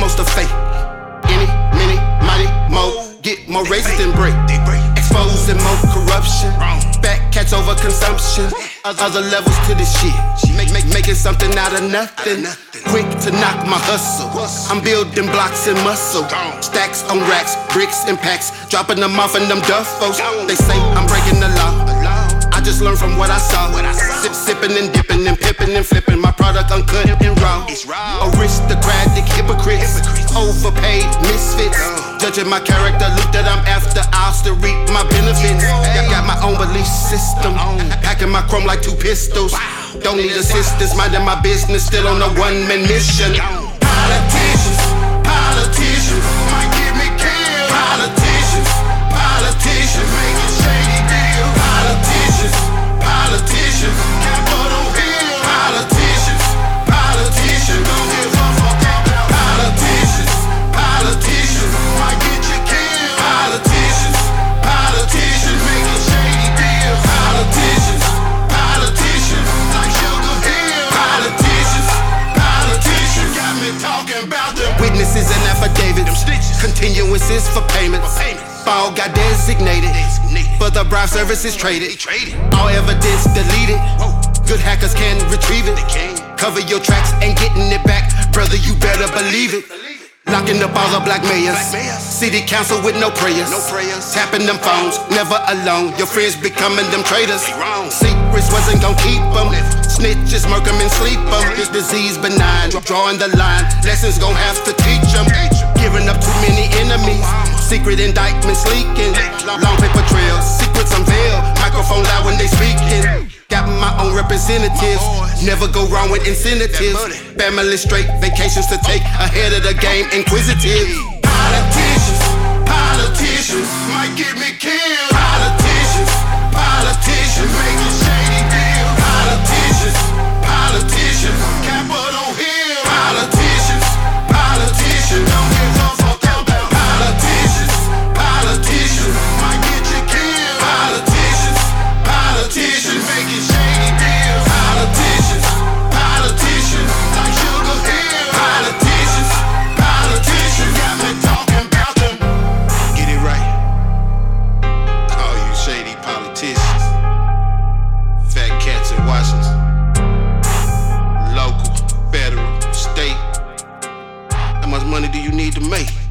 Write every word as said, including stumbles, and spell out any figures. most to fake. Any, many, mighty, mo. Get more racist than break. Exposing more corruption. Back catch over consumption. Other levels to this shit. Make, make, making something out of nothing. Quick to knock my hustle. I'm building blocks and muscle. Stacks on racks, bricks and packs. Dropping them off in them duffos. They say I'm breaking the law. I just learned from what I saw. Sip, sipping and dipping and pipping and flipping. My product uncut and raw. Aristocratic hypocrites, overpaid misfits. Judging my character, look that I'm after. I'll still reap my benefits. I got my own belief system. Packing my chrome like two pistols. Don't need assistance, minding my business. Still on a one-man mission. Politicians, politicians might get me killed. Politicians, politicians making shady deals. Politicians, politicians, Capitol Hill. Politicians, politicians, don't give a fuck about politicians. Politicians might get you killed. Politicians, politicians making shady deals. Politicians, politicians like Sugar Hill. Politicians, politicians got me talking about them witnesses and affidavits, continuances for payments. Ball got designated, but the bribe services traded. All evidence deleted. Good hackers can retrieve it. Cover your tracks, ain't getting it back, brother. You better believe it. Locking up all the black mayors, city council with no prayers. Tapping them phones, never alone. Your friends becoming them traitors. Secrets wasn't gon' keep them. Snitches murk them and sleep them. This disease benign, drawing the line. Lessons gon' have to teach them. Giving up too many enemies. Secret indictments leaking. Long paper trails, secrets unveiled. Microphone loud when they speaking. Got my own representatives. Never go wrong with incentives. Family straight, vacations to take. Ahead of the game, inquisitive. Politicians, politicians might get me killed. Politicians, politicians making shady deals. Politicians, politicians, Capitol Hill. Politicians, politicians don't give a fuck about politicians. Politicians might get you killed. Politicians, politicians making shady deals. Politicians, politicians like Sugar Hill. Politicians, politicians got me talking about them. Get it right. All you shady politicians, fat cats in Washington. Local, federal, state. How much money do you need to make?